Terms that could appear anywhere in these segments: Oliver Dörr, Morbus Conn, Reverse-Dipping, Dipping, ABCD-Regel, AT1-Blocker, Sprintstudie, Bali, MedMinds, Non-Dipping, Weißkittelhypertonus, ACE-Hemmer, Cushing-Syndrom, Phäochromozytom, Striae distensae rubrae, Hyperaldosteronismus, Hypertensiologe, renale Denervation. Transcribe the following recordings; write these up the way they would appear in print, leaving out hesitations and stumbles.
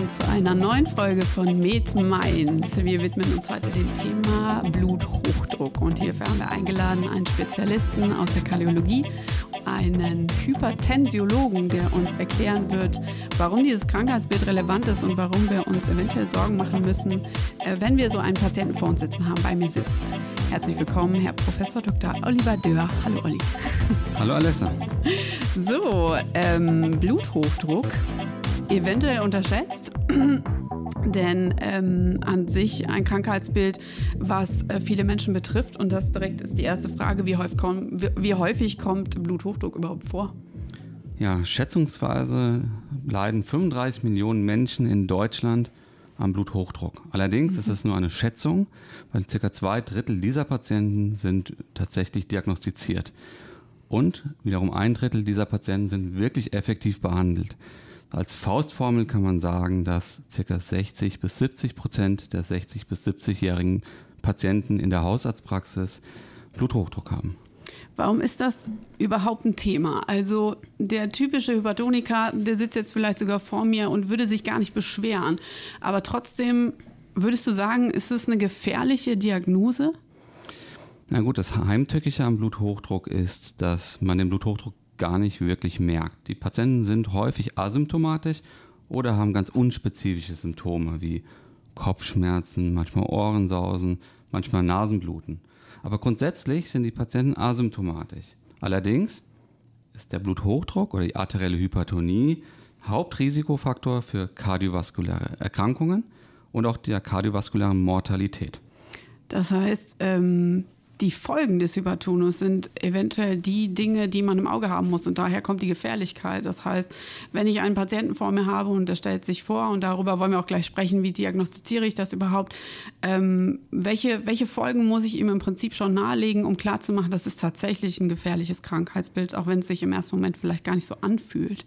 willkommen zu einer neuen Folge von MedMinds. Wir widmen uns heute dem Thema Bluthochdruck und hierfür haben wir eingeladen einen Spezialisten aus der Kardiologie, einen Hypertensiologen, der uns erklären wird, warum dieses Krankheitsbild relevant ist und warum wir uns eventuell Sorgen machen müssen, wenn wir so einen Patienten vor uns sitzen haben, bei mir sitzt. Herzlich willkommen, Herr Professor Dr. Oliver Dörr. Hallo Olli. Hallo Alessa. So, Bluthochdruck, eventuell unterschätzt, denn an sich ein Krankheitsbild, was viele Menschen betrifft. Und das direkt ist die erste Frage, wie häufig kommt Bluthochdruck überhaupt vor? Ja, schätzungsweise leiden 35 Millionen Menschen in Deutschland am Bluthochdruck. Allerdings ist es nur eine Schätzung, weil ca. 2 Drittel dieser Patienten sind tatsächlich diagnostiziert. Und wiederum 1 Drittel dieser Patienten sind wirklich effektiv behandelt. Als Faustformel kann man sagen, dass ca. 60-70% der 60- bis 70-jährigen Patienten in der Hausarztpraxis Bluthochdruck haben. Warum ist das überhaupt ein Thema? Also der typische Hypertoniker, der sitzt jetzt vielleicht sogar vor mir und würde sich gar nicht beschweren. Aber trotzdem, würdest du sagen, ist das eine gefährliche Diagnose? Na gut, das Heimtückische am Bluthochdruck ist, dass man den Bluthochdruck gar nicht wirklich merkt. Die Patienten sind häufig asymptomatisch oder haben ganz unspezifische Symptome wie Kopfschmerzen, manchmal Ohrensausen, manchmal Nasenbluten. Aber grundsätzlich sind die Patienten asymptomatisch. Allerdings ist der Bluthochdruck oder die arterielle Hypertonie Hauptrisikofaktor für kardiovaskuläre Erkrankungen und auch der kardiovaskulären Mortalität. Das heißt, die Folgen des Hypertonus sind eventuell die Dinge, die man im Auge haben muss. Und daher kommt die Gefährlichkeit. Das heißt, wenn ich einen Patienten vor mir habe und der stellt sich vor, und darüber wollen wir auch gleich sprechen, wie diagnostiziere ich das überhaupt, welche Folgen muss ich ihm im Prinzip schon nahelegen, um klarzumachen, das ist tatsächlich ein gefährliches Krankheitsbild, auch wenn es sich im ersten Moment vielleicht gar nicht so anfühlt.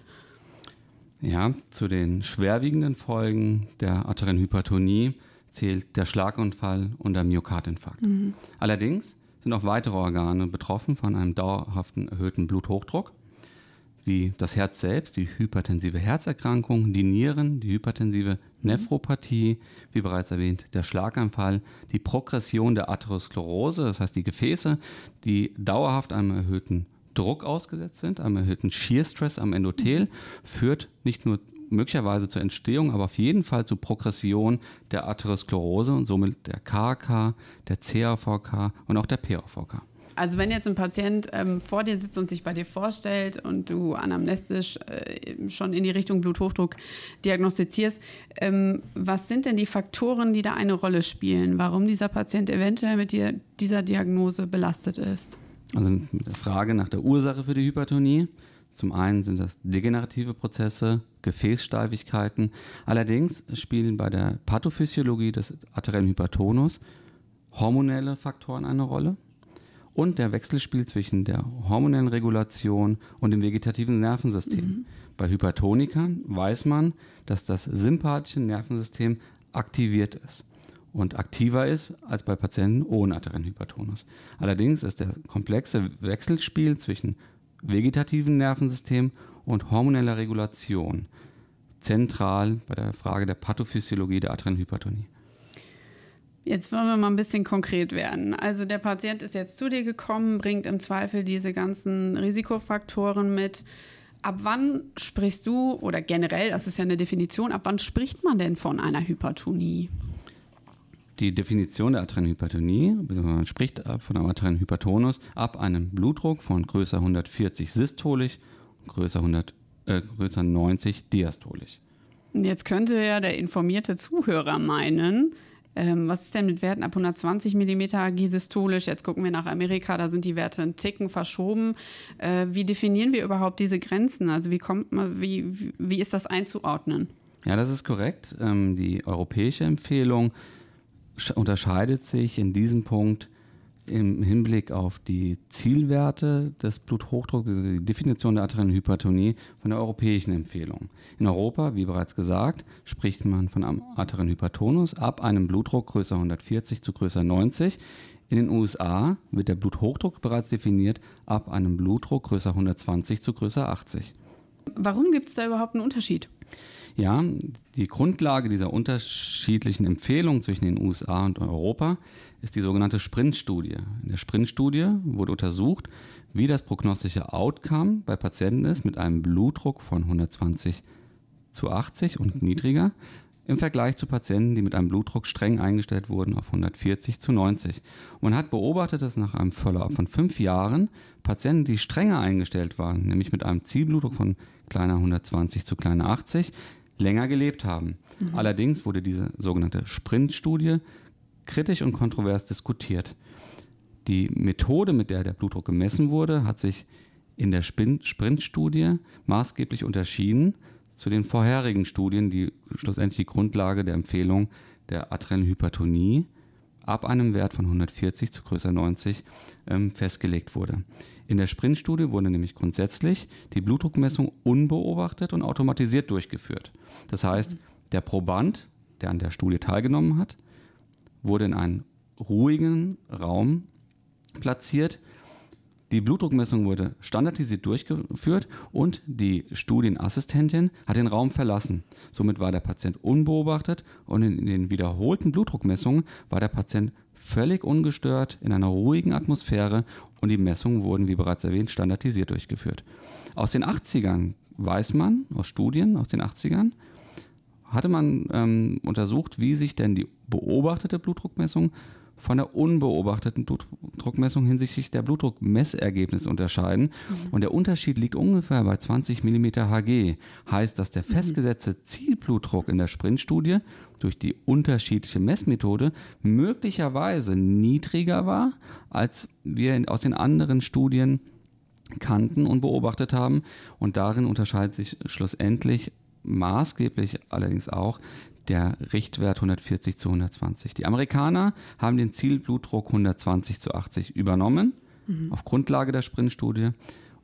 Ja, zu den schwerwiegenden Folgen der arteriellen Hypertonie zählt der Schlaganfall und der Myokardinfarkt. Mhm. Allerdings sind auch weitere Organe betroffen von einem dauerhaften erhöhten Bluthochdruck, wie das Herz selbst, die hypertensive Herzerkrankung, die Nieren, die hypertensive Nephropathie, wie bereits erwähnt, der Schlaganfall, die Progression der Atherosklerose, das heißt die Gefäße, die dauerhaft einem erhöhten Druck ausgesetzt sind, einem erhöhten Shear Stress am Endothel, führt nicht nur möglicherweise zur Entstehung, aber auf jeden Fall zur Progression der Atherosklerose und somit der KAK, der CAVK und auch der PAVK. Also wenn jetzt ein Patient vor dir sitzt und sich bei dir vorstellt und du anamnestisch schon in die Richtung Bluthochdruck diagnostizierst, was sind denn die Faktoren, die da eine Rolle spielen, warum dieser Patient eventuell mit dieser Diagnose belastet ist? Also mit der Frage nach der Ursache für die Hypertonie. Zum einen sind das degenerative Prozesse, Gefäßsteifigkeiten. Allerdings spielen bei der Pathophysiologie des arteriellen Hypertonus hormonelle Faktoren eine Rolle und der Wechselspiel zwischen der hormonellen Regulation und dem vegetativen Nervensystem. Mhm. Bei Hypertonikern weiß man, dass das sympathische Nervensystem aktiviert ist und aktiver ist als bei Patienten ohne arteriellen Hypertonus. Allerdings ist der komplexe Wechselspiel zwischen vegetativen Nervensystem und hormoneller Regulation zentral bei der Frage der Pathophysiologie der arteriellen Hypertonie. Jetzt wollen wir mal ein bisschen konkret werden. Also der Patient ist jetzt zu dir gekommen, bringt im Zweifel diese ganzen Risikofaktoren mit. Ab wann sprichst du, oder generell, das ist ja eine Definition, ab wann spricht man denn von einer Hypertonie? Die Definition der arteriellen Hypertonie, man spricht von einem arteriellen Hypertonus ab einem Blutdruck von größer 140 systolisch und größer 90 diastolisch. Jetzt könnte ja der informierte Zuhörer meinen, was ist denn mit Werten ab 120 mm Ag systolisch? Jetzt gucken wir nach Amerika, da sind die Werte einen Ticken verschoben. Wie definieren wir überhaupt diese Grenzen? Also wie ist das einzuordnen? Ja, das ist korrekt. Die europäische Empfehlung unterscheidet sich in diesem Punkt im Hinblick auf die Zielwerte des Bluthochdrucks, die Definition der arteriellen Hypertonie von der europäischen Empfehlung. In Europa, wie bereits gesagt, spricht man von einem arteriellen Hypertonus ab einem Blutdruck größer 140 zu größer 90. In den USA wird der Bluthochdruck bereits definiert ab einem Blutdruck größer 120 zu größer 80. Warum gibt es da überhaupt einen Unterschied? Ja, die Grundlage dieser unterschiedlichen Empfehlungen zwischen den USA und Europa ist die sogenannte Sprintstudie. In der Sprintstudie wurde untersucht, wie das prognostische Outcome bei Patienten ist mit einem Blutdruck von 120/80 und niedriger im Vergleich zu Patienten, die mit einem Blutdruck streng eingestellt wurden auf 140/90. Und man hat beobachtet, dass nach einem Follow-up von 5 Jahren Patienten, die strenger eingestellt waren, nämlich mit einem Zielblutdruck von kleiner 120 zu kleiner 80, länger gelebt haben. Mhm. Allerdings wurde diese sogenannte Sprint-Studie kritisch und kontrovers diskutiert. Die Methode, mit der der Blutdruck gemessen wurde, hat sich in der Sprint-Studie maßgeblich unterschieden zu den vorherigen Studien, die schlussendlich die Grundlage der Empfehlung der adrenalen Hypertonie ab einem Wert von 140 zu größer 90 festgelegt wurde. In der Sprintstudie wurde nämlich grundsätzlich die Blutdruckmessung unbeobachtet und automatisiert durchgeführt. Das heißt, der Proband, der an der Studie teilgenommen hat, wurde in einen ruhigen Raum platziert. Die Blutdruckmessung wurde standardisiert durchgeführt und die Studienassistentin hat den Raum verlassen. Somit war der Patient unbeobachtet und in den wiederholten Blutdruckmessungen war der Patient völlig ungestört in einer ruhigen Atmosphäre und die Messungen wurden, wie bereits erwähnt, standardisiert durchgeführt. Aus den 80ern weiß man, aus Studien aus den 80ern, hatte man untersucht, wie sich denn die beobachtete Blutdruckmessung von der unbeobachteten Blutdruckmessung hinsichtlich der Blutdruckmessergebnisse unterscheiden. Und der Unterschied liegt ungefähr bei 20 mm Hg. Heißt, dass der festgesetzte Zielblutdruck in der Sprintstudie durch die unterschiedliche Messmethode möglicherweise niedriger war, als wir aus den anderen Studien kannten und beobachtet haben. Und darin unterscheidet sich schlussendlich maßgeblich allerdings auch der Richtwert 140/120. Die Amerikaner haben den Zielblutdruck 120/80 übernommen, auf Grundlage der Sprintstudie.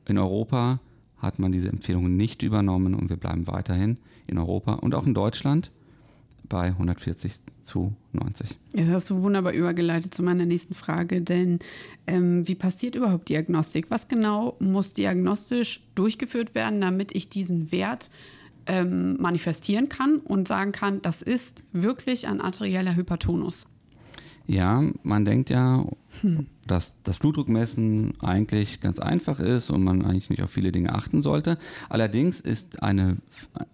In Europa hat man diese Empfehlung nicht übernommen und wir bleiben weiterhin in Europa und auch in Deutschland bei 140/90. Jetzt hast du wunderbar übergeleitet zu meiner nächsten Frage, denn wie passiert überhaupt Diagnostik? Was genau muss diagnostisch durchgeführt werden, damit ich diesen Wert manifestieren kann und sagen kann, das ist wirklich ein arterieller Hypertonus? Ja, man denkt ja, dass das Blutdruckmessen eigentlich ganz einfach ist und man eigentlich nicht auf viele Dinge achten sollte. Allerdings ist eine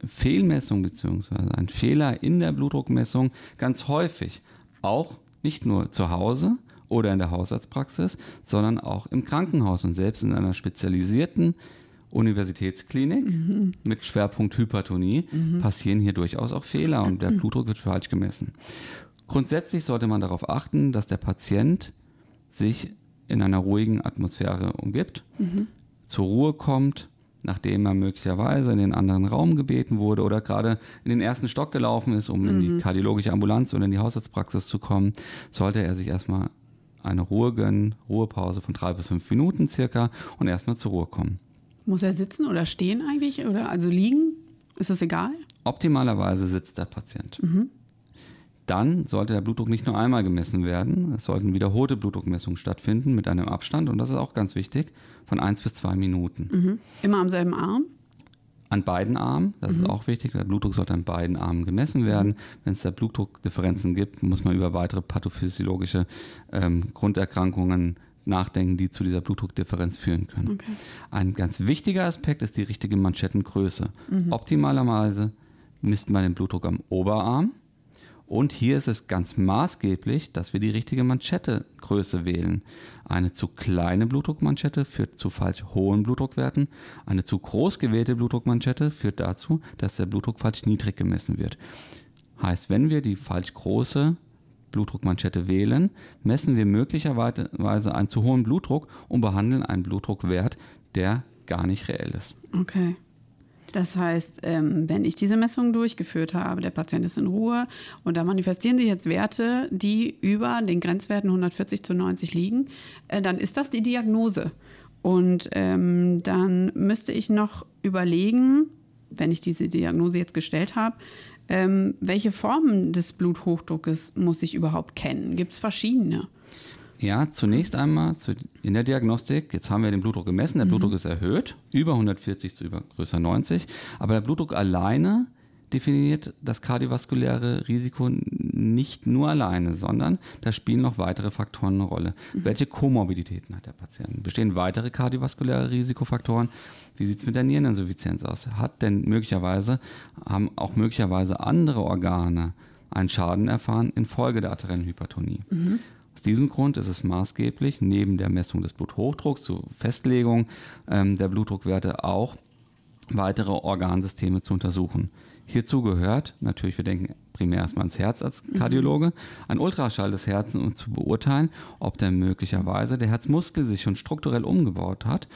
Fehlmessung bzw. ein Fehler in der Blutdruckmessung ganz häufig, auch nicht nur zu Hause oder in der Hausarztpraxis, sondern auch im Krankenhaus und selbst in einer spezialisierten Universitätsklinik mit Schwerpunkt Hypertonie passieren hier durchaus auch Fehler und der Blutdruck wird falsch gemessen. Grundsätzlich sollte man darauf achten, dass der Patient sich in einer ruhigen Atmosphäre umgibt, zur Ruhe kommt, nachdem er möglicherweise in den anderen Raum gebeten wurde oder gerade in den ersten Stock gelaufen ist, um in die kardiologische Ambulanz oder in die Hausarztpraxis zu kommen, sollte er sich erstmal eine Ruhe gönnen, Ruhepause von 3 bis 5 Minuten circa und erstmal zur Ruhe kommen. Muss er sitzen oder stehen eigentlich oder also liegen? Ist das egal? Optimalerweise sitzt der Patient. Dann sollte der Blutdruck nicht nur einmal gemessen werden. Es sollten wiederholte Blutdruckmessungen stattfinden mit einem Abstand. Und das ist auch ganz wichtig, von 1 bis 2 Minuten. Immer am selben Arm? An beiden Armen. Das ist auch wichtig. Der Blutdruck sollte an beiden Armen gemessen werden. Wenn es da Blutdruckdifferenzen gibt, muss man über weitere pathophysiologische Grunderkrankungen nachdenken, die zu dieser Blutdruckdifferenz führen können. Ein ganz wichtiger Aspekt ist die richtige Manschettengröße. Optimalerweise misst man den Blutdruck am Oberarm und hier ist es ganz maßgeblich, dass wir die richtige Manschettengröße wählen. Eine zu kleine Blutdruckmanschette führt zu falsch hohen Blutdruckwerten. Eine zu groß gewählte Blutdruckmanschette führt dazu, dass der Blutdruck falsch niedrig gemessen wird. Heißt, wenn wir die falsch große Blutdruckmanschette wählen, messen wir möglicherweise einen zu hohen Blutdruck und behandeln einen Blutdruckwert, der gar nicht reell ist. Okay. Das heißt, wenn ich diese Messung durchgeführt habe, der Patient ist in Ruhe und da manifestieren sich jetzt Werte, die über den Grenzwerten 140/90 liegen, dann ist das die Diagnose. Und dann müsste ich noch überlegen, wenn ich diese Diagnose jetzt gestellt habe, welche Formen des Bluthochdruckes muss ich überhaupt kennen? Gibt es verschiedene? Ja, zunächst einmal in der Diagnostik, jetzt haben wir den Blutdruck gemessen, der Blutdruck ist erhöht, über 140 zu über größer 90, aber der Blutdruck alleine definiert das kardiovaskuläre Risiko nicht nur alleine, sondern da spielen noch weitere Faktoren eine Rolle. Mhm. Welche Komorbiditäten hat der Patient? Bestehen weitere kardiovaskuläre Risikofaktoren? Wie sieht es mit der Niereninsuffizienz aus? Haben auch möglicherweise andere Organe einen Schaden erfahren infolge der arteriellen Hypertonie? Mhm. Aus diesem Grund ist es maßgeblich, neben der Messung des Bluthochdrucks zur Festlegung der Blutdruckwerte auch weitere Organsysteme zu untersuchen. Hierzu gehört, natürlich, wir denken primär erstmal ans Herz als Kardiologe, ein Ultraschall des Herzens, um zu beurteilen, ob denn möglicherweise der Herzmuskel sich schon strukturell umgebaut hat,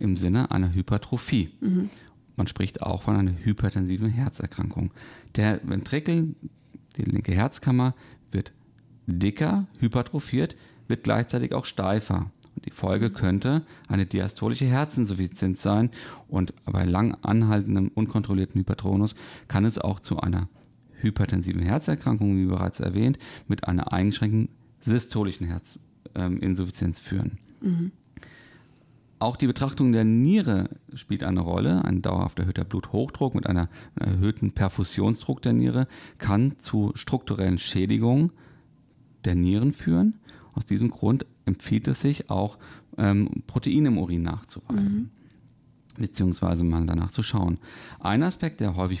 im Sinne einer Hypertrophie. Mhm. Man spricht auch von einer hypertensiven Herzerkrankung. Der Ventrikel, die linke Herzkammer, wird dicker, hypertrophiert, wird gleichzeitig auch steifer. Die Folge könnte eine diastolische Herzinsuffizienz sein, und bei lang anhaltendem, unkontrollierten Hypertonus kann es auch zu einer hypertensiven Herzerkrankung, wie bereits erwähnt, mit einer eingeschränkten systolischen Herzinsuffizienz führen. Mhm. Auch die Betrachtung der Niere spielt eine Rolle. Ein dauerhaft erhöhter Bluthochdruck mit einem erhöhten Perfusionsdruck der Niere kann zu strukturellen Schädigungen der Nieren führen. Aus diesem Grund empfiehlt es sich auch, Proteine im Urin nachzuweisen, beziehungsweise mal danach zu schauen. Ein Aspekt, der häufig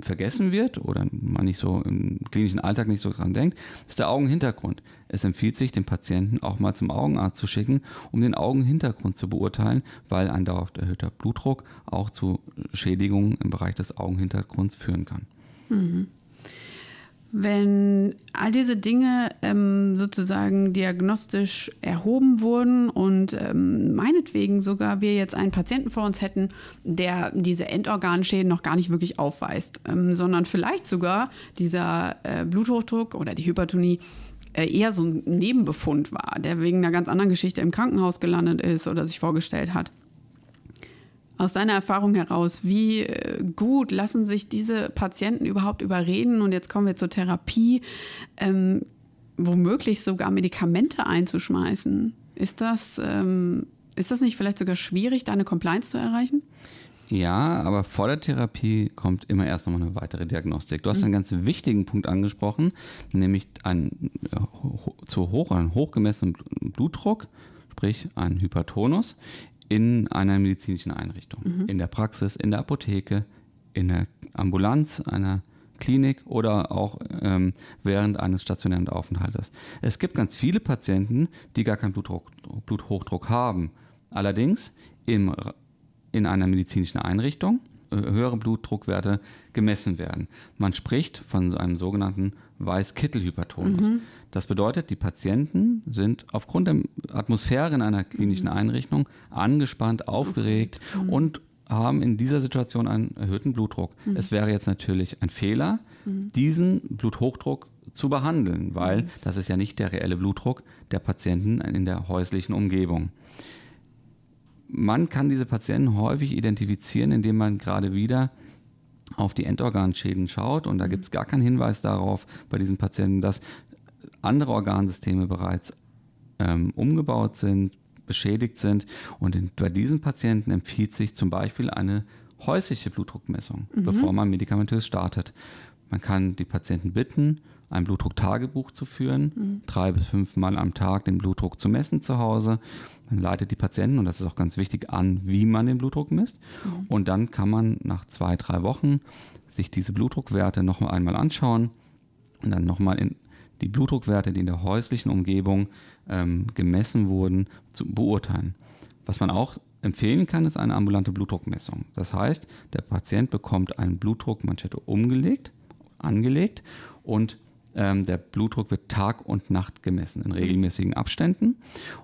vergessen wird oder man nicht so im klinischen Alltag nicht so dran denkt, ist der Augenhintergrund. Es empfiehlt sich, den Patienten auch mal zum Augenarzt zu schicken, um den Augenhintergrund zu beurteilen, weil ein dauerhaft erhöhter Blutdruck auch zu Schädigungen im Bereich des Augenhintergrunds führen kann. Mhm. Wenn all diese Dinge sozusagen diagnostisch erhoben wurden und meinetwegen sogar wir jetzt einen Patienten vor uns hätten, der diese Endorganschäden noch gar nicht wirklich aufweist, sondern vielleicht sogar dieser Bluthochdruck oder die Hypertonie eher so ein Nebenbefund war, der wegen einer ganz anderen Geschichte im Krankenhaus gelandet ist oder sich vorgestellt hat. Aus deiner Erfahrung heraus, wie gut lassen sich diese Patienten überhaupt überreden? Und jetzt kommen wir zur Therapie, womöglich sogar Medikamente einzuschmeißen. Ist das nicht vielleicht sogar schwierig, da eine Compliance zu erreichen? Ja, aber vor der Therapie kommt immer erst nochmal eine weitere Diagnostik. Du hast einen ganz wichtigen Punkt angesprochen, nämlich einen hochgemessenen Blutdruck, sprich einen Hypertonus, in einer medizinischen Einrichtung, in der Praxis, in der Apotheke, in der Ambulanz, einer Klinik oder auch während eines stationären Aufenthaltes. Es gibt ganz viele Patienten, die gar keinen Bluthochdruck haben. Allerdings in einer medizinischen Einrichtung höhere Blutdruckwerte gemessen werden. Man spricht von so einem sogenannten Weißkittelhypertonus. Mhm. Das bedeutet, die Patienten sind aufgrund der Atmosphäre in einer klinischen Einrichtung angespannt, aufgeregt und haben in dieser Situation einen erhöhten Blutdruck. Mhm. Es wäre jetzt natürlich ein Fehler, diesen Bluthochdruck zu behandeln, weil das ist ja nicht der reelle Blutdruck der Patienten in der häuslichen Umgebung. Man kann diese Patienten häufig identifizieren, indem man gerade wieder auf die Endorganschäden schaut. Und da gibt es gar keinen Hinweis darauf bei diesen Patienten, dass andere Organsysteme bereits umgebaut sind, beschädigt sind. Und bei diesen Patienten empfiehlt sich zum Beispiel eine häusliche Blutdruckmessung, bevor man medikamentös startet. Man kann die Patienten bitten, ein Blutdrucktagebuch zu führen, 3 bis 5 Mal am Tag den Blutdruck zu messen zu Hause. Man leitet die Patienten, und das ist auch ganz wichtig, an, wie man den Blutdruck misst. Mhm. Und dann kann man nach 2-3 Wochen sich diese Blutdruckwerte noch einmal anschauen und dann nochmal die Blutdruckwerte, die in der häuslichen Umgebung gemessen wurden, zu beurteilen. Was man auch empfehlen kann, ist eine ambulante Blutdruckmessung. Das heißt, der Patient bekommt einen Blutdruckmanschette angelegt und der Blutdruck wird Tag und Nacht gemessen in regelmäßigen Abständen.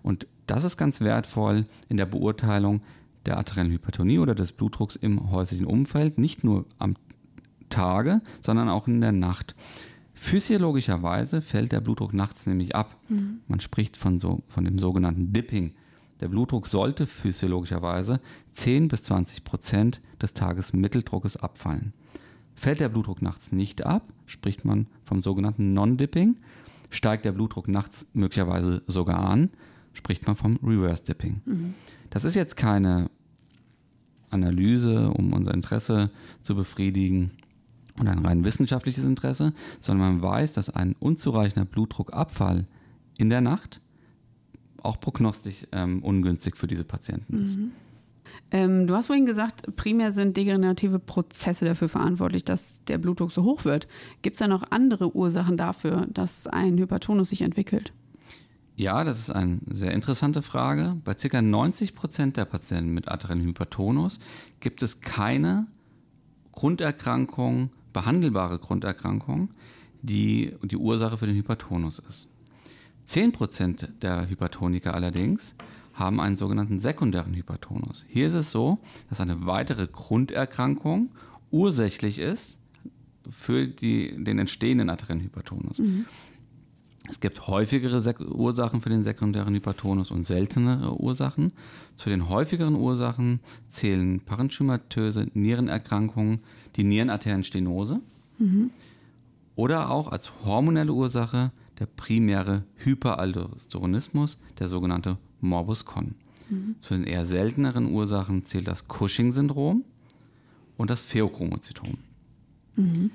Und das ist ganz wertvoll in der Beurteilung der arteriellen Hypertonie oder des Blutdrucks im häuslichen Umfeld, nicht nur am Tage, sondern auch in der Nacht. Physiologischerweise fällt der Blutdruck nachts nämlich ab. Mhm. Man spricht von dem sogenannten Dipping. Der Blutdruck sollte physiologischerweise 10-20% des Tagesmitteldruckes abfallen. Fällt der Blutdruck nachts nicht ab, spricht man vom sogenannten Non-Dipping. Steigt der Blutdruck nachts möglicherweise sogar an, spricht man vom Reverse-Dipping. Mhm. Das ist jetzt keine Analyse, um unser Interesse zu befriedigen und ein rein wissenschaftliches Interesse, sondern man weiß, dass ein unzureichender Blutdruckabfall in der Nacht auch prognostisch ungünstig für diese Patienten ist. Mhm. Du hast vorhin gesagt, primär sind degenerative Prozesse dafür verantwortlich, dass der Blutdruck so hoch wird. Gibt es da noch andere Ursachen dafür, dass ein Hypertonus sich entwickelt? Ja, das ist eine sehr interessante Frage. Bei ca. 90% der Patienten mit arteriellen Hypertonus gibt es keine Grunderkrankung, behandelbare Grunderkrankung, die die Ursache für den Hypertonus ist. 10% der Hypertoniker allerdings haben einen sogenannten sekundären Hypertonus. Hier ist es so, dass eine weitere Grunderkrankung ursächlich ist für den entstehenden arteriellen Hypertonus. Mhm. Es gibt häufigere Ursachen für den sekundären Hypertonus und seltenere Ursachen. Zu den häufigeren Ursachen zählen parenchymatoöse Nierenerkrankungen, die Nierenarterienstenose oder auch als hormonelle Ursache der primäre Hyperaldosteronismus, der sogenannte Morbus Conn. Mhm. Zu den eher selteneren Ursachen zählt das Cushing-Syndrom und das Phäochromozytom. Mhm.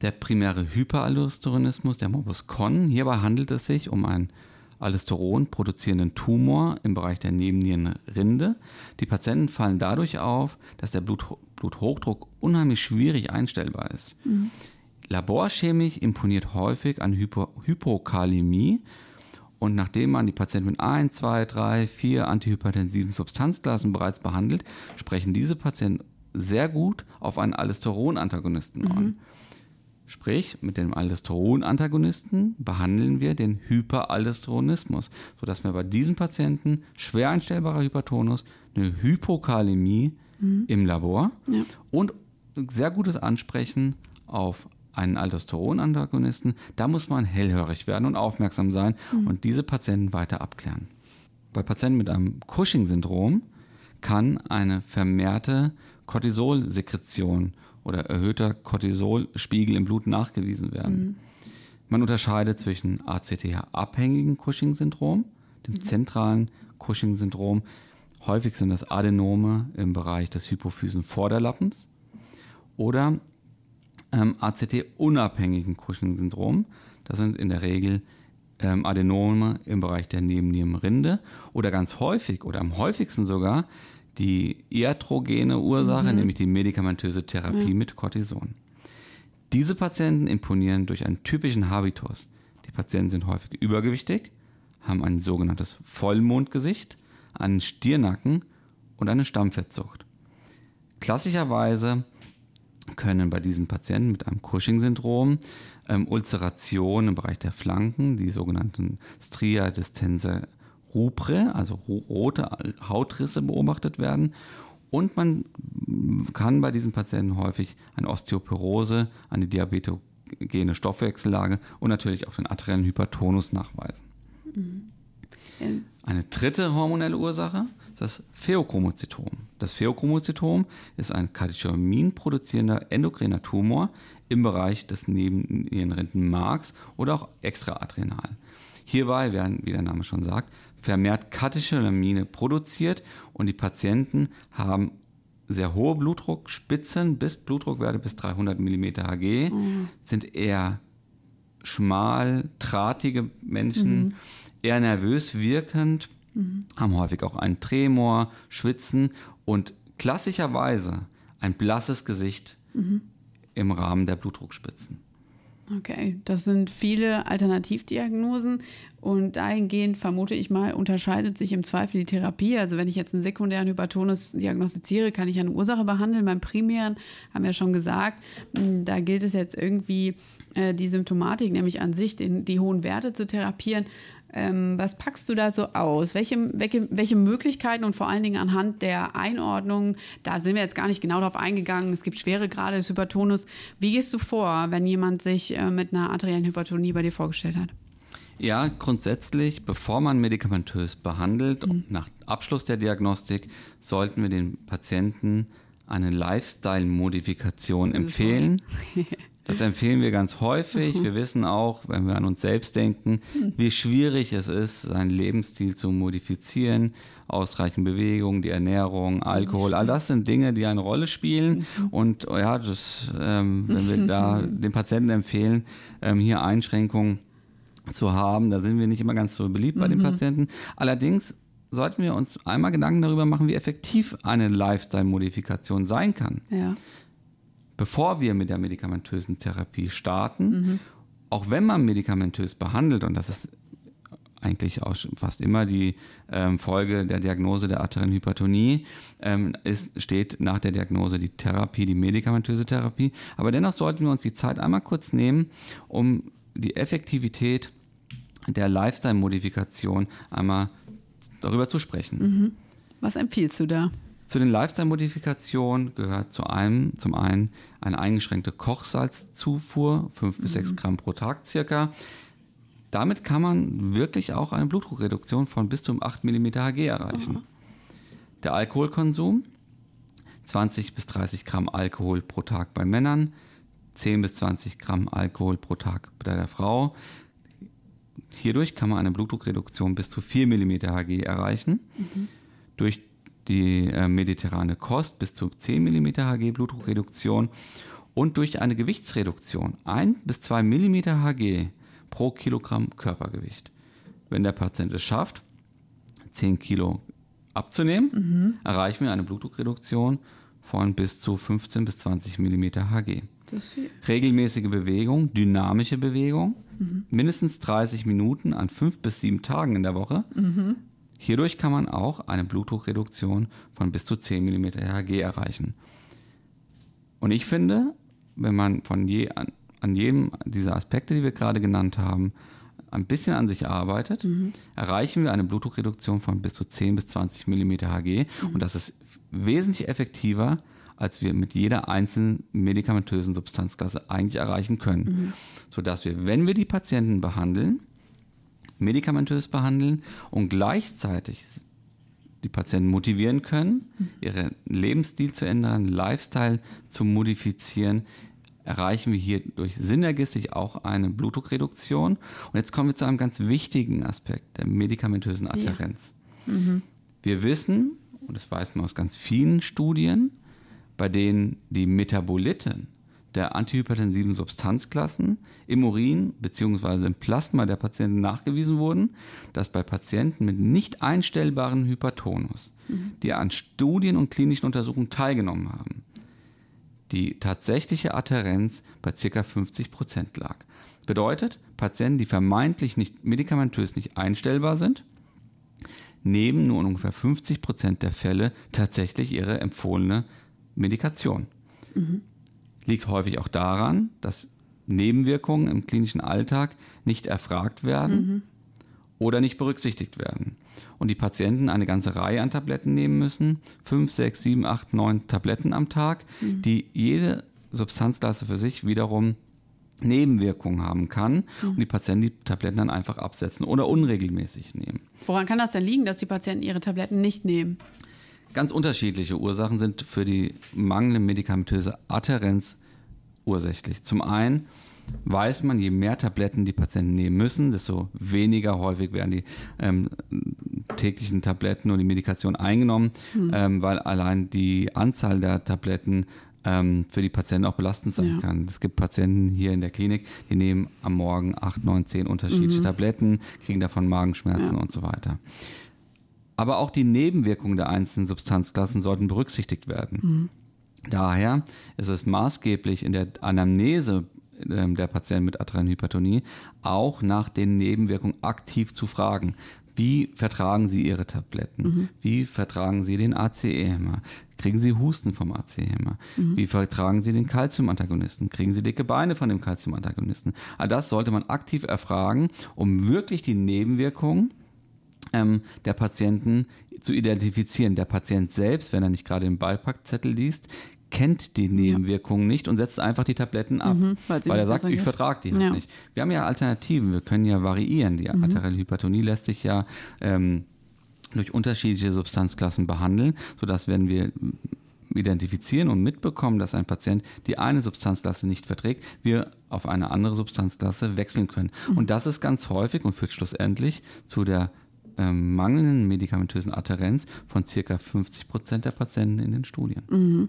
Der primäre Hyperaldosteronismus, der Morbus Conn, hierbei handelt es sich um einen Aldosteron produzierenden Tumor im Bereich der Nebennierenrinde. Die Patienten fallen dadurch auf, dass der Bluthochdruck unheimlich schwierig einstellbar ist. Mhm. Laborchemisch imponiert häufig an Hypokalämie. Und nachdem man die Patienten mit 1, 2, 3, 4 antihypertensiven Substanzklassen bereits behandelt, sprechen diese Patienten sehr gut auf einen Aldosteron-Antagonisten an. Sprich, mit dem Aldosteron-Antagonisten behandeln wir den Hyperaldosteronismus, sodass wir bei diesen Patienten schwer einstellbarer Hypertonus, eine Hypokalämie im Labor und sehr gutes Ansprechen auf einen Aldosteron-Antagonisten, da muss man hellhörig werden und aufmerksam sein und diese Patienten weiter abklären. Bei Patienten mit einem Cushing-Syndrom kann eine vermehrte Cortisolsekretion oder erhöhter Cortisolspiegel im Blut nachgewiesen werden. Mhm. Man unterscheidet zwischen ACTH-abhängigen Cushing-Syndrom, dem zentralen Cushing-Syndrom. Häufig sind das Adenome im Bereich des Hypophysenvorderlappens oder ACT-unabhängigen Cushing-Syndrom. Das sind in der Regel Adenome im Bereich der Nebennierenrinde oder ganz häufig oder am häufigsten sogar die iatrogene Ursache, nämlich die medikamentöse Therapie mit Cortison. Diese Patienten imponieren durch einen typischen Habitus. Die Patienten sind häufig übergewichtig, haben ein sogenanntes Vollmondgesicht, einen Stiernacken und eine Stammfettsucht. Klassischerweise können bei diesen Patienten mit einem Cushing-Syndrom Ulzerationen im Bereich der Flanken, die sogenannten Striae distensae rubrae, also rote Hautrisse beobachtet werden. Und man kann bei diesen Patienten häufig eine Osteoporose, eine diabetogene Stoffwechsellage und natürlich auch den arteriellen Hypertonus nachweisen. Mhm. Eine dritte hormonelle Ursache ist das Phäochromozytom. Das Phäochromozytom ist ein Katechomin produzierender endokriner Tumor im Bereich des Nebennierenrindenmarks oder auch extraadrenal. Hierbei werden, wie der Name schon sagt, vermehrt Katecholamine produziert und die Patienten haben sehr hohe Blutdruckspitzen bis Blutdruckwerte bis 300 mm Hg, sind eher schmal, drahtige Menschen, eher nervös wirkend, haben häufig auch einen Tremor, Schwitzen und klassischerweise ein blasses Gesicht im Rahmen der Blutdruckspitzen. Okay, das sind viele Alternativdiagnosen und dahingehend vermute ich mal, unterscheidet sich im Zweifel die Therapie. Also wenn ich jetzt einen sekundären Hypertonus diagnostiziere, kann ich eine Ursache behandeln. Beim primären haben wir schon gesagt, da gilt es jetzt irgendwie die Symptomatik, nämlich an sich die hohen Werte zu therapieren. Was packst du da so aus? Welche Möglichkeiten und vor allen Dingen anhand der Einordnung, da sind wir jetzt gar nicht genau drauf eingegangen, es gibt schwere Grade des Hypertonus. Wie gehst du vor, wenn jemand sich mit einer arteriellen Hypertonie bei dir vorgestellt hat? Ja, grundsätzlich, bevor man medikamentös behandelt, nach Abschluss der Diagnostik, sollten wir den Patienten eine Lifestyle-Modifikation empfehlen. Das empfehlen wir ganz häufig. Mhm. Wir wissen auch, wenn wir an uns selbst denken, wie schwierig es ist, seinen Lebensstil zu modifizieren. Ausreichend Bewegung, die Ernährung, Alkohol, all das sind Dinge, die eine Rolle spielen. Mhm. Und ja, das, wenn wir da den Patienten empfehlen, hier Einschränkungen zu haben, da sind wir nicht immer ganz so beliebt bei den Patienten. Allerdings sollten wir uns einmal Gedanken darüber machen, wie effektiv eine Lifestyle-Modifikation sein kann. Ja. Bevor wir mit der medikamentösen Therapie starten, auch wenn man medikamentös behandelt, und das ist eigentlich auch fast immer die Folge der Diagnose der arteriellen Hypertonie, steht nach der Diagnose die Therapie, die medikamentöse Therapie. Aber dennoch sollten wir uns die Zeit einmal kurz nehmen, um die Effektivität der Lifestyle-Modifikation einmal darüber zu sprechen. Mhm. Was empfiehlst du da? Zu den Lifestyle-Modifikationen gehört zum einen eine eingeschränkte Kochsalzzufuhr, 5 bis 6 Gramm pro Tag circa. Damit kann man wirklich auch eine Blutdruckreduktion von bis zu 8 mm Hg erreichen. Der Alkoholkonsum, 20 bis 30 Gramm Alkohol pro Tag bei Männern, 10 bis 20 Gramm Alkohol pro Tag bei der Frau. Hierdurch kann man eine Blutdruckreduktion bis zu 4 mm Hg erreichen. Durch die mediterrane Kost bis zu 10 mm Hg Blutdruckreduktion und durch eine Gewichtsreduktion 1 bis 2 mm Hg pro Kilogramm Körpergewicht. Wenn der Patient es schafft, 10 Kilo abzunehmen, erreichen wir eine Blutdruckreduktion von bis zu 15 bis 20 mm Hg. Das ist viel. Regelmäßige Bewegung, dynamische Bewegung, mindestens 30 Minuten an 5 bis 7 Tagen in der Woche. Hierdurch kann man auch eine Blutdruckreduktion von bis zu 10 mm Hg erreichen. Und ich finde, wenn man an jedem dieser Aspekte, die wir gerade genannt haben, ein bisschen an sich arbeitet, erreichen wir eine Blutdruckreduktion von bis zu 10 bis 20 mm Hg. Und das ist wesentlich effektiver, als wir mit jeder einzelnen medikamentösen Substanzklasse eigentlich erreichen können. Sodass wir, wenn wir die Patienten behandeln, medikamentös behandeln und gleichzeitig die Patienten motivieren können, ihren Lebensstil zu ändern, Lifestyle zu modifizieren, erreichen wir hier durch synergistisch auch eine Blutdruckreduktion. Und jetzt kommen wir zu einem ganz wichtigen Aspekt der medikamentösen Adhärenz. Wir wissen, und das weiß man aus ganz vielen Studien, bei denen die Metaboliten der antihypertensiven Substanzklassen im Urin bzw. im Plasma der Patienten nachgewiesen wurden, dass bei Patienten mit nicht einstellbaren Hypertonus, die an Studien und klinischen Untersuchungen teilgenommen haben, die tatsächliche Adhärenz bei ca. 50% lag. Bedeutet, Patienten, die vermeintlich nicht medikamentös nicht einstellbar sind, nehmen nur ungefähr 50% der Fälle tatsächlich ihre empfohlene Medikation. Liegt häufig auch daran, dass Nebenwirkungen im klinischen Alltag nicht erfragt werden oder nicht berücksichtigt werden. Und die Patienten eine ganze Reihe an Tabletten nehmen müssen, 5, 6, 7, 8, 9 Tabletten am Tag, die jede Substanzklasse für sich wiederum Nebenwirkungen haben kann und die Patienten die Tabletten dann einfach absetzen oder unregelmäßig nehmen. Woran kann das denn liegen, dass die Patienten ihre Tabletten nicht nehmen? Ganz unterschiedliche Ursachen sind für die mangelnde medikamentöse Adhärenz ursächlich. Zum einen weiß man, je mehr Tabletten die Patienten nehmen müssen, desto weniger häufig werden die täglichen Tabletten und die Medikation eingenommen, weil allein die Anzahl der Tabletten für die Patienten auch belastend sein kann. Es gibt Patienten hier in der Klinik, die nehmen am Morgen 8, 9, 10 unterschiedliche Tabletten, kriegen davon Magenschmerzen und so weiter. Aber auch die Nebenwirkungen der einzelnen Substanzklassen sollten berücksichtigt werden. Daher ist es maßgeblich in der Anamnese der Patienten mit arteriellen Hypertonie auch nach den Nebenwirkungen aktiv zu fragen. Wie vertragen sie ihre Tabletten? Wie vertragen sie den ACE-Hemmer? Kriegen sie Husten vom ACE-Hemmer? Wie vertragen sie den Calcium-Antagonisten? Kriegen sie dicke Beine von dem Calcium-Antagonisten? All das sollte man aktiv erfragen, um wirklich die Nebenwirkungen der Patienten zu identifizieren. Der Patient selbst, wenn er nicht gerade den Beipackzettel liest, kennt die Nebenwirkungen nicht und setzt einfach die Tabletten ab, weil er sagt, ich vertrage die halt nicht. Wir haben ja Alternativen, wir können ja variieren. Die arterielle Hypertonie lässt sich ja durch unterschiedliche Substanzklassen behandeln, sodass, wenn wir identifizieren und mitbekommen, dass ein Patient die eine Substanzklasse nicht verträgt, wir auf eine andere Substanzklasse wechseln können. Und das ist ganz häufig und führt schlussendlich zu der mangelnden medikamentösen Adhärenz von ca. 50% der Patienten in den Studien. Mhm.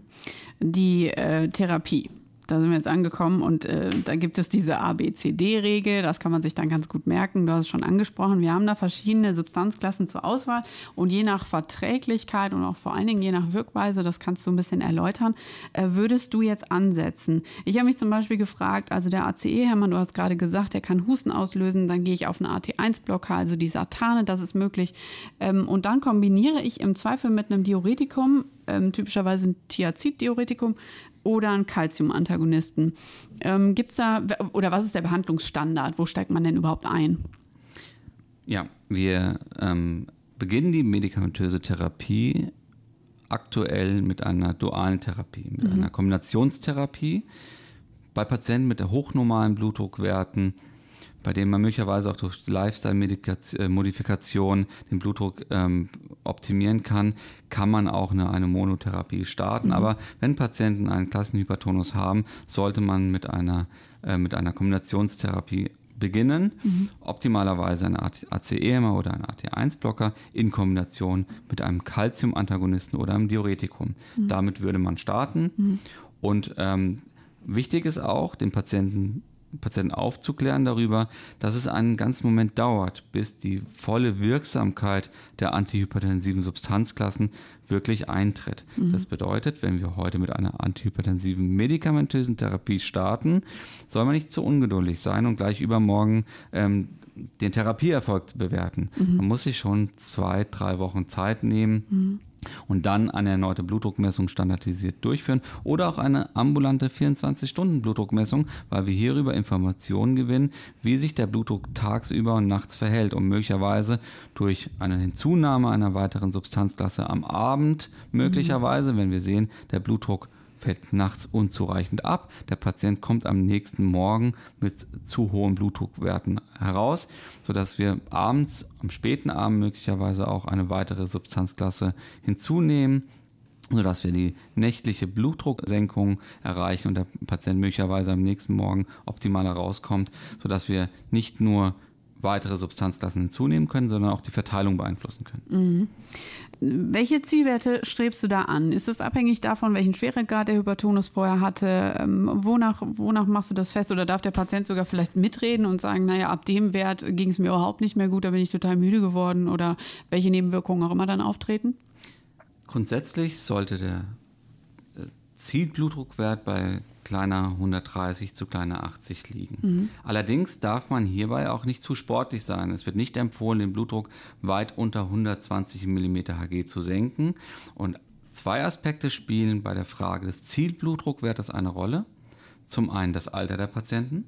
Die Therapie. Da sind wir jetzt angekommen und da gibt es diese ABCD-Regel, das kann man sich dann ganz gut merken, du hast es schon angesprochen, wir haben da verschiedene Substanzklassen zur Auswahl und je nach Verträglichkeit und auch vor allen Dingen je nach Wirkweise, das kannst du ein bisschen erläutern, würdest du jetzt ansetzen? Ich habe mich zum Beispiel gefragt, also der ACE-Hämmer, du hast gerade gesagt, der kann Husten auslösen, dann gehe ich auf eine AT1-Blocker, also die Sartane, das ist möglich und dann kombiniere ich im Zweifel mit einem Diuretikum, typischerweise ein Thiazid-Diuretikum, oder einen Calcium-Antagonisten. Gibt's da, oder was ist der Behandlungsstandard? Wo steigt man denn überhaupt ein? Ja, wir beginnen die medikamentöse Therapie aktuell mit einer dualen Therapie, mit einer Kombinationstherapie bei Patienten mit hochnormalen Blutdruckwerten, bei denen man möglicherweise auch durch Lifestyle-Modifikation den Blutdruck optimieren kann, kann man auch eine Monotherapie starten. Mhm. Aber wenn Patienten einen Cushing-Hypertonus haben, sollte man mit einer Kombinationstherapie beginnen. Mhm. Optimalerweise eine ACE-Hämmer oder einen AT1-Blocker in Kombination mit einem Calcium-Antagonisten oder einem Diuretikum. Mhm. Damit würde man starten. Mhm. Und wichtig ist auch, den Patienten aufzuklären darüber, dass es einen ganzen Moment dauert, bis die volle Wirksamkeit der antihypertensiven Substanzklassen wirklich eintritt. Mhm. Das bedeutet, wenn wir heute mit einer antihypertensiven medikamentösen Therapie starten, soll man nicht zu ungeduldig sein und gleich übermorgen den Therapieerfolg zu bewerten. Mhm. Man muss sich schon 2-3 Wochen Zeit nehmen, und dann eine erneute Blutdruckmessung standardisiert durchführen oder auch eine ambulante 24-Stunden-Blutdruckmessung, weil wir hierüber Informationen gewinnen, wie sich der Blutdruck tagsüber und nachts verhält und möglicherweise durch eine Hinzunahme einer weiteren Substanzklasse am Abend möglicherweise, wenn wir sehen, der Blutdruck fällt nachts unzureichend ab, der Patient kommt am nächsten Morgen mit zu hohen Blutdruckwerten heraus, sodass wir abends, am späten Abend möglicherweise auch eine weitere Substanzklasse hinzunehmen, sodass wir die nächtliche Blutdrucksenkung erreichen und der Patient möglicherweise am nächsten Morgen optimal herauskommt, sodass wir nicht nur weitere Substanzklassen hinzunehmen können, sondern auch die Verteilung beeinflussen können. Mhm. Welche Zielwerte strebst du da an? Ist es abhängig davon, welchen Schweregrad der Hypertonus vorher hatte? Wonach machst du das fest? Oder darf der Patient sogar vielleicht mitreden und sagen, naja, ab dem Wert ging es mir überhaupt nicht mehr gut, da bin ich total müde geworden oder welche Nebenwirkungen auch immer dann auftreten? Grundsätzlich sollte der Zielblutdruckwert bei kleiner 130 zu kleiner 80 liegen. Mhm. Allerdings darf man hierbei auch nicht zu sportlich sein. Es wird nicht empfohlen, den Blutdruck weit unter 120 mm Hg zu senken. Und 2 Aspekte spielen bei der Frage des Zielblutdruckwertes eine Rolle. Zum einen das Alter der Patienten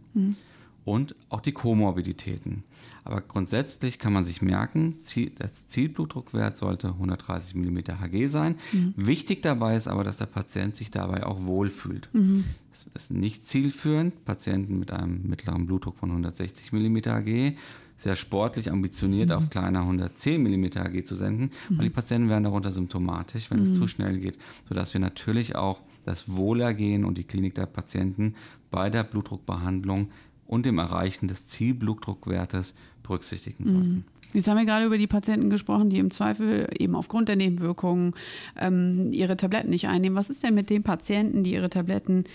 und auch die Komorbiditäten. Aber grundsätzlich kann man sich merken, der Zielblutdruckwert sollte 130 mm Hg sein. Mhm. Wichtig dabei ist aber, dass der Patient sich dabei auch wohlfühlt. Mhm. Es ist nicht zielführend, Patienten mit einem mittleren Blutdruck von 160 mm Hg sehr sportlich ambitioniert auf kleiner 110 mm Hg zu senden, weil die Patienten werden darunter symptomatisch, wenn es zu schnell geht, sodass wir natürlich auch das Wohlergehen und die Klinik der Patienten bei der Blutdruckbehandlung und dem Erreichen des Zielblutdruckwertes berücksichtigen sollten. Jetzt haben wir gerade über die Patienten gesprochen, die im Zweifel eben aufgrund der Nebenwirkungen ihre Tabletten nicht einnehmen. Was ist denn mit den Patienten, die ihre Tabletten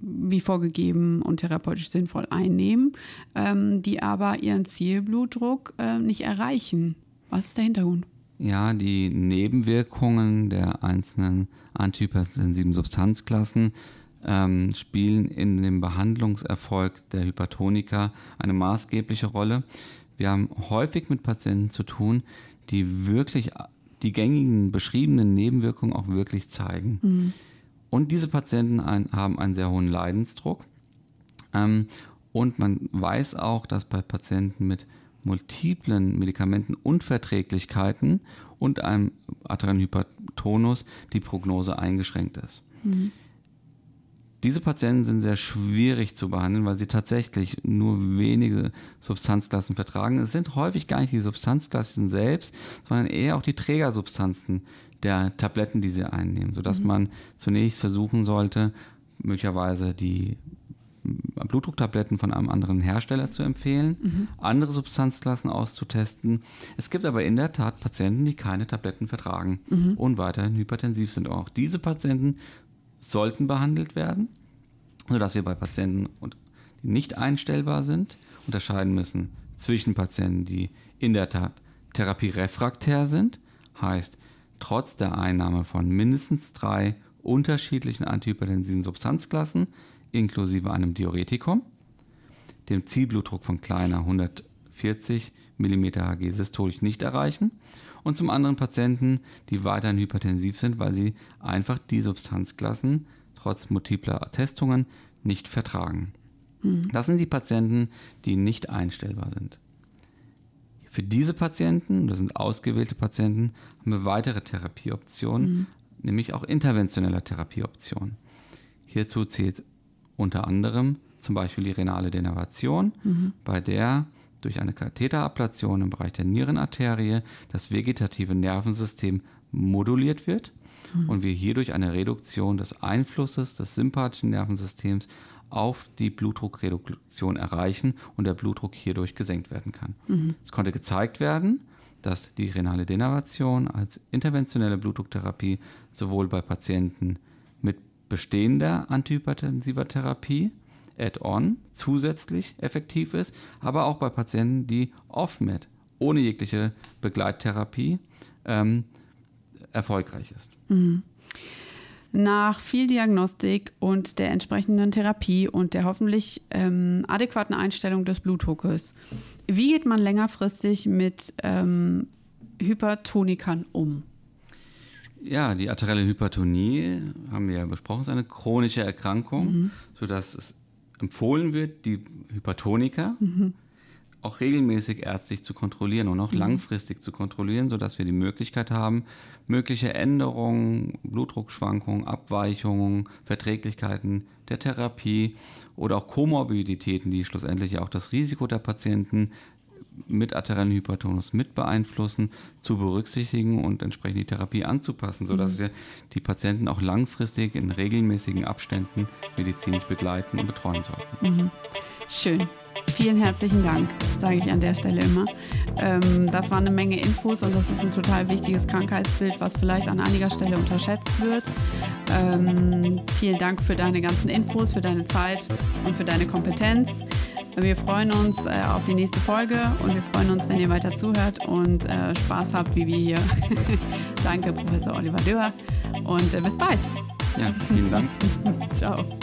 wie vorgegeben und therapeutisch sinnvoll einnehmen, die aber ihren Zielblutdruck nicht erreichen? Was ist der Hintergrund? Ja, die Nebenwirkungen der einzelnen antihypertensiven Substanzklassen spielen in dem Behandlungserfolg der Hypertoniker eine maßgebliche Rolle. Wir haben häufig mit Patienten zu tun, die wirklich die gängigen beschriebenen Nebenwirkungen auch wirklich zeigen. Mhm. Und diese Patienten haben einen sehr hohen Leidensdruck. Und man weiß auch, dass bei Patienten mit multiplen Medikamentenunverträglichkeiten und einem arteriellen Hypertonus die Prognose eingeschränkt ist. Mhm. Diese Patienten sind sehr schwierig zu behandeln, weil sie tatsächlich nur wenige Substanzklassen vertragen. Es sind häufig gar nicht die Substanzklassen selbst, sondern eher auch die Trägersubstanzen der Tabletten, die sie einnehmen, sodass man zunächst versuchen sollte, möglicherweise die Blutdrucktabletten von einem anderen Hersteller zu empfehlen, andere Substanzklassen auszutesten. Es gibt aber in der Tat Patienten, die keine Tabletten vertragen und weiterhin hypertensiv sind. Auch diese Patienten sollten behandelt werden, sodass wir bei Patienten, die nicht einstellbar sind, unterscheiden müssen zwischen Patienten, die in der Tat therapierefraktär sind, heißt trotz der Einnahme von mindestens 3 unterschiedlichen antihypertensiven Substanzklassen inklusive einem Diuretikum, dem Zielblutdruck von kleiner 140 mm Hg systolisch nicht erreichen und zum anderen Patienten, die weiterhin hypertensiv sind, weil sie einfach die Substanzklassen trotz multipler Testungen nicht vertragen. Das sind die Patienten, die nicht einstellbar sind. Für diese Patienten, das sind ausgewählte Patienten, haben wir weitere Therapieoptionen, nämlich auch interventionelle Therapieoptionen. Hierzu zählt unter anderem zum Beispiel die renale Denervation, bei der durch eine Katheterablation im Bereich der Nierenarterie das vegetative Nervensystem moduliert wird und wir hierdurch eine Reduktion des Einflusses des sympathischen Nervensystems auf die Blutdruckreduktion erreichen und der Blutdruck hierdurch gesenkt werden kann. Es konnte gezeigt werden, dass die renale Denervation als interventionelle Blutdrucktherapie sowohl bei Patienten mit bestehender antihypertensiver Therapie add-on zusätzlich effektiv ist, aber auch bei Patienten, die off-med, ohne jegliche Begleittherapie, erfolgreich ist. Nach viel Diagnostik und der entsprechenden Therapie und der hoffentlich adäquaten Einstellung des Blutdruckes, wie geht man längerfristig mit Hypertonikern um? Ja, die arterielle Hypertonie, haben wir ja besprochen, ist eine chronische Erkrankung, sodass es empfohlen wird, die Hypertoniker auch regelmäßig ärztlich zu kontrollieren und auch langfristig zu kontrollieren, sodass wir die Möglichkeit haben, mögliche Änderungen, Blutdruckschwankungen, Abweichungen, Verträglichkeiten der Therapie oder auch Komorbiditäten, die schlussendlich auch das Risiko der Patienten mit arteriellen Hypertonus mit beeinflussen, zu berücksichtigen und entsprechend die Therapie anzupassen, sodass wir die Patienten auch langfristig in regelmäßigen Abständen medizinisch begleiten und betreuen sollten. Schön. Vielen herzlichen Dank, sage ich an der Stelle immer. Das war eine Menge Infos und das ist ein total wichtiges Krankheitsbild, was vielleicht an einiger Stelle unterschätzt wird. Vielen Dank für deine ganzen Infos, für deine Zeit und für deine Kompetenz. Wir freuen uns auf die nächste Folge und wir freuen uns, wenn ihr weiter zuhört und Spaß habt, wie wir hier. Danke, Professor Oliver Dörr, und bis bald. Ja, vielen Dank. Ciao.